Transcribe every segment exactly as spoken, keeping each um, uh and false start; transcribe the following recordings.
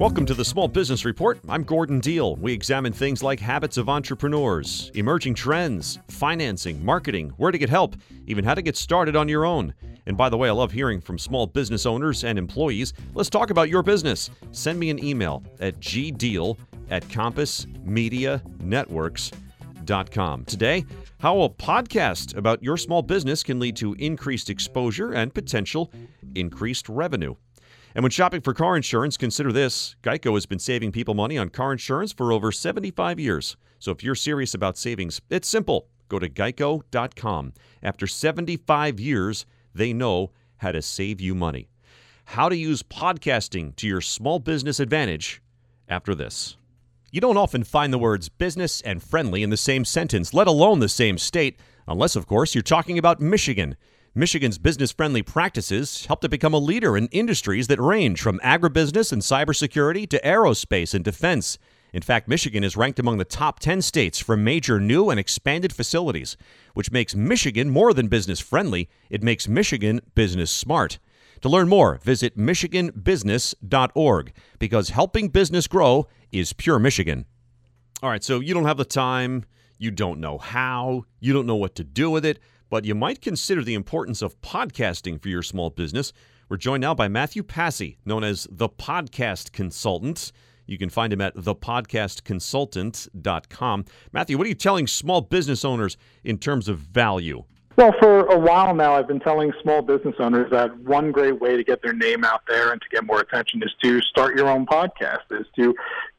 Welcome to the Small Business Report. I'm Gordon Deal. We examine things like habits of entrepreneurs, emerging trends, financing, marketing, where to get help, even how to get started on your own. And by the way, I love hearing from small business owners and employees. Let's talk about your business. Send me an email at g deal at compass media networks dot com. Today, how a podcast about your small business can lead to increased exposure and potential increased revenue. And when shopping for car insurance, consider this. Geico has been saving people money on car insurance for over seventy-five years. So if you're serious about savings, it's simple. Go to geico dot com. After seventy-five years, they know how to save you money. How to use podcasting to your small business advantage after this. You don't often find the words business and friendly in the same sentence, let alone the same state, unless, of course, you're talking about Michigan. Michigan's business-friendly practices help to become a leader in industries that range from agribusiness and cybersecurity to aerospace and defense. In fact, Michigan is ranked among the top ten states for major new and expanded facilities, which makes Michigan more than business-friendly. It makes Michigan business-smart. To learn more, visit michigan business dot org, because helping business grow is pure Michigan. All right, so you don't have the time, you don't know how, you don't know what to do with it, but you might consider the importance of podcasting for your small business. We're joined now by Matthew Passy, known as The Podcast Consultant. You can find him at the podcast consultant dot com. Matthew, what are you telling small business owners in terms of value? Well, for a while now, I've been telling small business owners that one great way to get their name out there and to get more attention is to start your own podcast, is to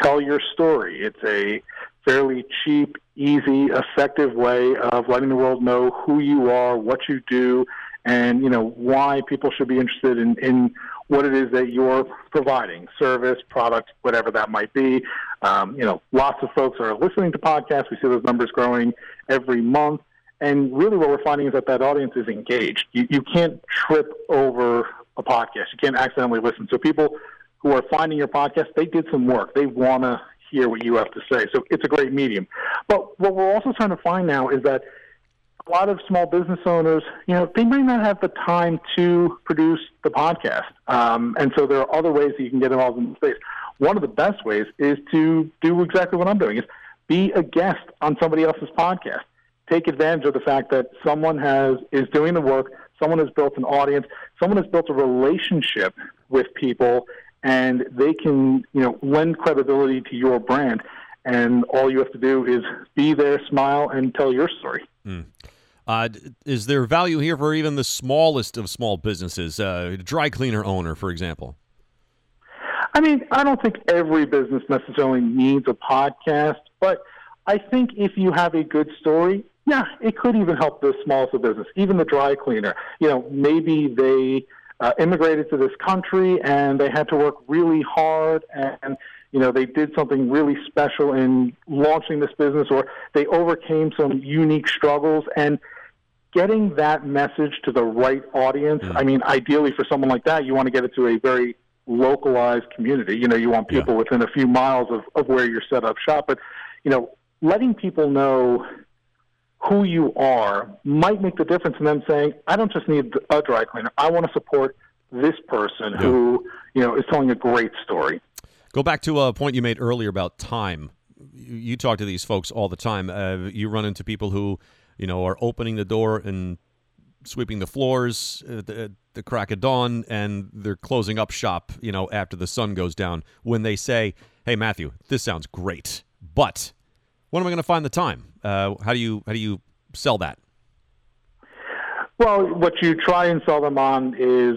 tell your story. It's a fairly cheap, easy, effective way of letting the world know who you are, what you do, and, you know, why people should be interested in, in what it is that you're providing, service, product, whatever that might be. Um, you know, lots of folks are listening to podcasts. We see those numbers growing every month. And really what we're finding is that that audience is engaged. You, you can't trip over a podcast. You can't accidentally listen. So people who are finding your podcast, they did some work. They want to hear what you have to say. So it's a great medium. But what we're also trying to find now is that a lot of small business owners, you know, they might not have the time to produce the podcast. Um, and so there are other ways that you can get involved in the space. One of the best ways is to do exactly what I'm doing, is be a guest on somebody else's podcast. Take advantage of the fact that someone has is doing the work, someone has built an audience, someone has built a relationship with people, and they can, you know, lend credibility to your brand. And all you have to do is be there, smile, and tell your story. Mm. Uh, is there value here for even the smallest of small businesses, uh, dry cleaner owner, for example? I mean, I don't think every business necessarily needs a podcast, but I think if you have a good story, yeah, it could even help the smallest of business, even the dry cleaner. You know, maybe they uh, immigrated to this country and they had to work really hard, and, you know, they did something really special in launching this business, or they overcame some unique struggles, and getting that message to the right audience. Mm. I mean, ideally for someone like that, you want to get it to a very localized community. You know, you want people yeah. within a few miles of, of where you're set up shop, but, you know, letting people know who you are might make the difference in them saying, I don't just need a dry cleaner. I want to support this person yeah. who, you know, is telling a great story. Go back to a point you made earlier about time. You talk to these folks all the time. Uh, you run into people who, you know, are opening the door and sweeping the floors at the, at the crack of dawn, and they're closing up shop, you know, after the sun goes down, when they say, hey, Matthew, this sounds great, but when am I going to find the time? Uh, how do you how do you sell that? Well, what you try and sell them on is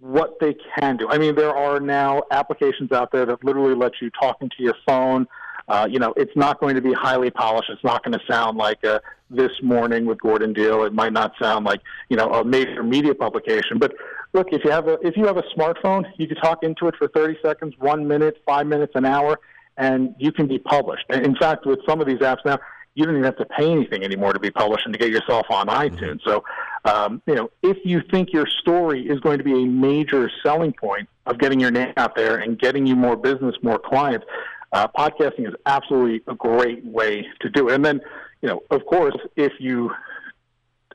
what they can do. I mean, there are now applications out there that literally let you talk into your phone. Uh, you know, it's not going to be highly polished. It's not going to sound like a This Morning with Gordon Deal. It might not sound like, you know, a major media publication. But look, if you have a if you have a smartphone, you can talk into it for thirty seconds, one minute, five minutes, an hour, and you can be published. In fact, with some of these apps now, you don't even have to pay anything anymore to be published and to get yourself on iTunes. Mm-hmm. So, um, you know, if you think your story is going to be a major selling point of getting your name out there and getting you more business, more clients, uh, podcasting is absolutely a great way to do it. And then, you know, of course, if you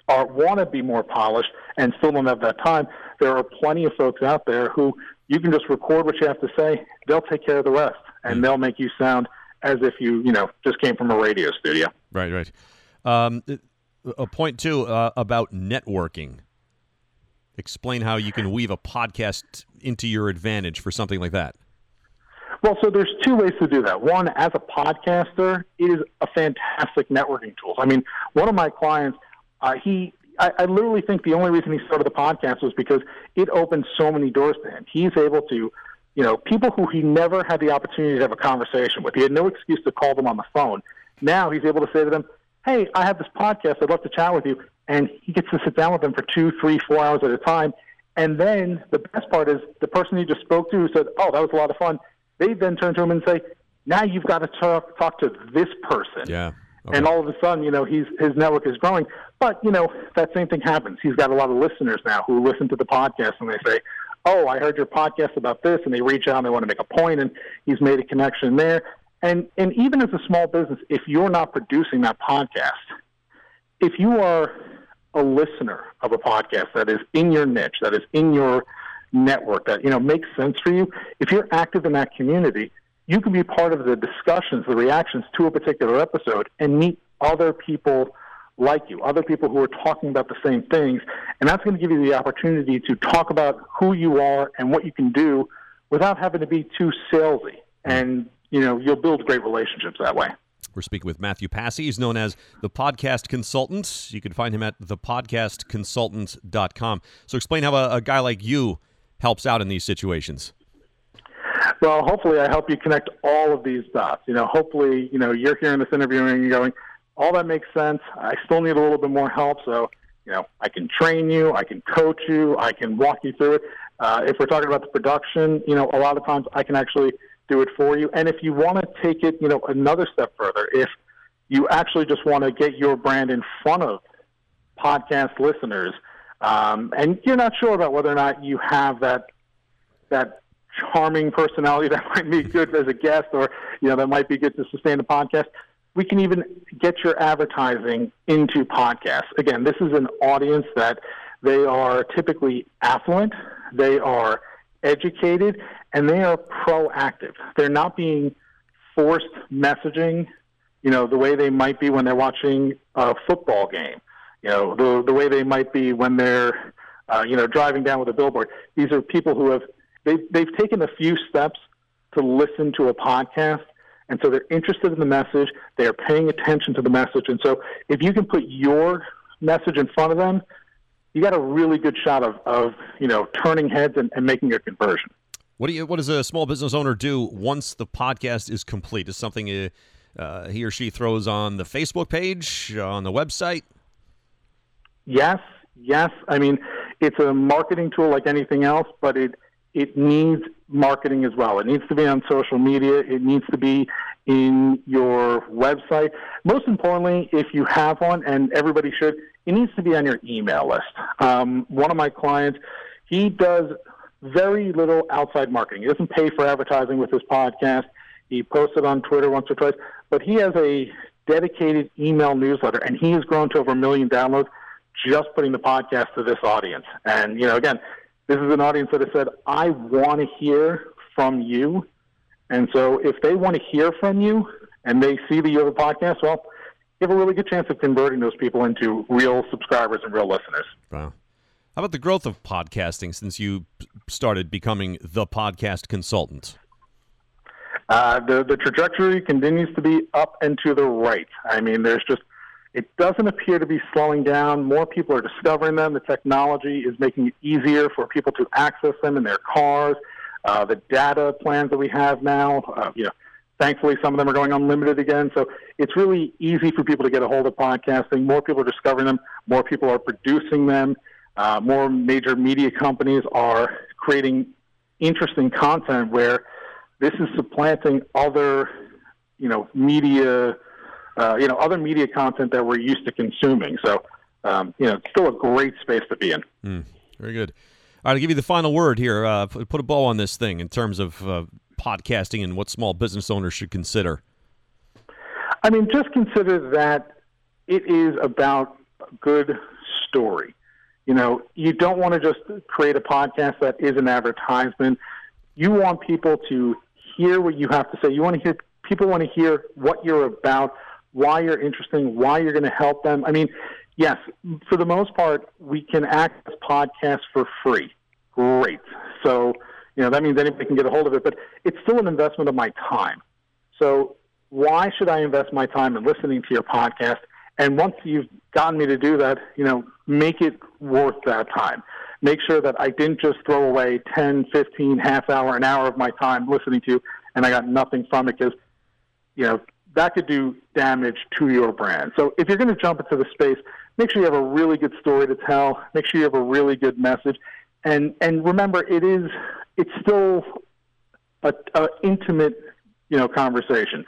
are want to be more polished and still don't have that time, there are plenty of folks out there who you can just record what you have to say. They'll take care of the rest, and they'll make you sound as if you, you know, just came from a radio studio. Right, right. Um, a point, too, uh, about networking. Explain how you can weave a podcast into your advantage for something like that. Well, so there's two ways to do that. One, as a podcaster, it is a fantastic networking tool. I mean, one of my clients, uh, he... I, I literally think the only reason he started the podcast was because it opened so many doors to him. He's able to, you know, people who he never had the opportunity to have a conversation with. He had no excuse to call them on the phone. Now he's able to say to them, hey, I have this podcast. I'd love to chat with you. And he gets to sit down with them for two, three, four hours at a time. And then the best part is the person he just spoke to who said, oh, that was a lot of fun. They then turn to him and say, now you've got to talk, talk to this person. Yeah. Okay. And all of a sudden, you know, he's, his network is growing. But, you know, that same thing happens. He's got a lot of listeners now who listen to the podcast and they say, oh, I heard your podcast about this. And they reach out and they want to make a point, and he's made a connection there. And, and even as a small business, if you're not producing that podcast, if you are a listener of a podcast that is in your niche, that is in your network, that, you know, makes sense for you, if you're active in that community, you can be part of the discussions, the reactions to a particular episode, and meet other people like you, other people who are talking about the same things. And that's going to give you the opportunity to talk about who you are and what you can do without having to be too salesy. And, you know, you'll build great relationships that way. We're speaking with Matthew Passy. He's known as The Podcast Consultant. You can find him at the podcast consultant dot com. So explain how a, a guy like you helps out in these situations. Well, hopefully I help you connect all of these dots. You know, hopefully, you know, you're hearing this interview and you're going, all that makes sense. I still need a little bit more help. So, you know, I can train you. I can coach you. I can walk you through it. Uh, if we're talking about the production, you know, a lot of times I can actually do it for you. And if you want to take it, you know, another step further, if you actually just want to get your brand in front of podcast listeners, um, and you're not sure about whether or not you have that, that, charming personality that might be good as a guest, or, you know, that might be good to sustain a podcast, we can even get your advertising into podcasts. Again, this is an audience that they are typically affluent, they are educated, and they are proactive. They're not being forced messaging, you know, the way they might be when they're watching a football game, you know, the, the way they might be when they're, uh, you know, driving down with a billboard. These are people who have They've, they've taken a few steps to listen to a podcast, and so they're interested in the message. They are paying attention to the message. And so if you can put your message in front of them, you got a really good shot of, of you know, turning heads and, and making a conversion. What do you? What does a small business owner do once the podcast is complete? Is something uh, he or she throws on the Facebook page, on the website? Yes, yes. I mean, it's a marketing tool like anything else, but it It needs marketing as well. It needs to be on social media. It needs to be in your website. Most importantly, if you have one, and everybody should, it needs to be on your email list. Um, one of my clients, he does very little outside marketing. He doesn't pay for advertising with his podcast. He posts it on Twitter once or twice, but he has a dedicated email newsletter, and he has grown to over a million downloads just putting the podcast to this audience. And, you know, again, this is an audience that has said, I want to hear from you. And so if they want to hear from you and they see that you have a podcast, well, you have a really good chance of converting those people into real subscribers and real listeners. Wow. How about the growth of podcasting since you started becoming the podcast consultant? Uh, the, the trajectory continues to be up and to the right. I mean, there's just It doesn't appear to be slowing down. More people are discovering them. The technology is making it easier for people to access them in their cars. Uh, the data plans that we have now, uh, you know, thankfully some of them are going unlimited again. So it's really easy for people to get a hold of podcasting. More people are discovering them. More people are producing them. Uh, more major media companies are creating interesting content where this is supplanting other, you know, media Uh, you know, other media content that we're used to consuming. So, um, you know, it's still a great space to be in. Mm, very good. All right, I'll give you the final word here. Uh, put a bow on this thing in terms of uh, podcasting and what small business owners should consider. I mean, just consider that it is about a good story. You know, you don't want to just create a podcast that is an advertisement. You want people to hear what you have to say. You want to hear people want to hear what you're about, why you're interesting, why you're going to help them. I mean, yes, for the most part, we can access podcasts for free. Great. So, you know, that means anybody can get a hold of it, but it's still an investment of my time. So why should I invest my time in listening to your podcast? And once you've gotten me to do that, you know, make it worth that time. Make sure that I didn't just throw away ten, fifteen, half hour, an hour of my time listening to you, and I got nothing from it, because, you know, that could do damage to your brand. So if you're going to jump into the space, make sure you have a really good story to tell. Make sure you have a really good message. And and remember, it is it's still a, a intimate, you know, conversation.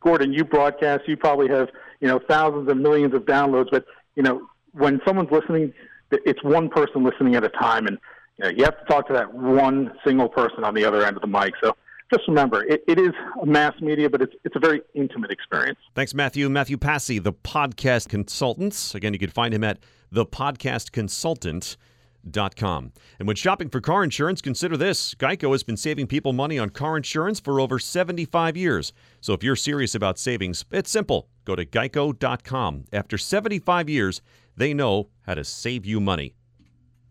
Gordon, you broadcast, you probably have, you know, thousands and millions of downloads, but, you know, when someone's listening, it's one person listening at a time, and you know, you have to talk to that one single person on the other end of the mic. So just remember, it, it is a mass media, but it's it's a very intimate experience. Thanks, Matthew. Matthew Passy, The Podcast Consultants. Again, you can find him at the podcast consultant dot com. And when shopping for car insurance, consider this. Geico has been saving people money on car insurance for over seventy-five years. So if you're serious about savings, it's simple. Go to geico dot com. After seventy-five years, they know how to save you money.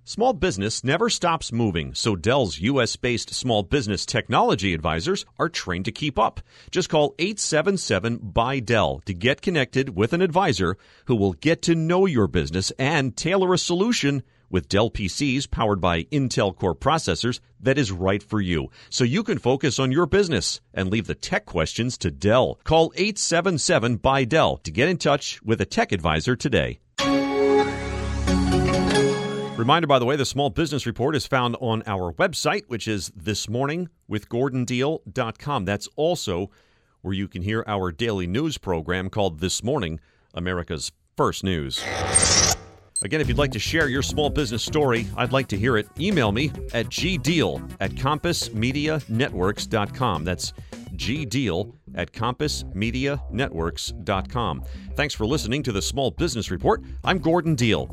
Small business never stops moving, so Dell's U S based small business technology advisors are trained to keep up. Just call eight seven seven B Y D E L L to get connected with an advisor who will get to know your business and tailor a solution with Dell P Cs powered by Intel Core processors that is right for you, so you can focus on your business and leave the tech questions to Dell. Call eight seven seven B Y D E L L to get in touch with a tech advisor today. Reminder, by the way, the Small Business Report is found on our website, which is this morning with gordon deal dot com. That's also where you can hear our daily news program called This Morning, America's First News. Again, if you'd like to share your small business story, I'd like to hear it. Email me at g deal at compass media networks dot com. That's g deal at compass media networks dot com. Thanks for listening to the Small Business Report. I'm Gordon Deal.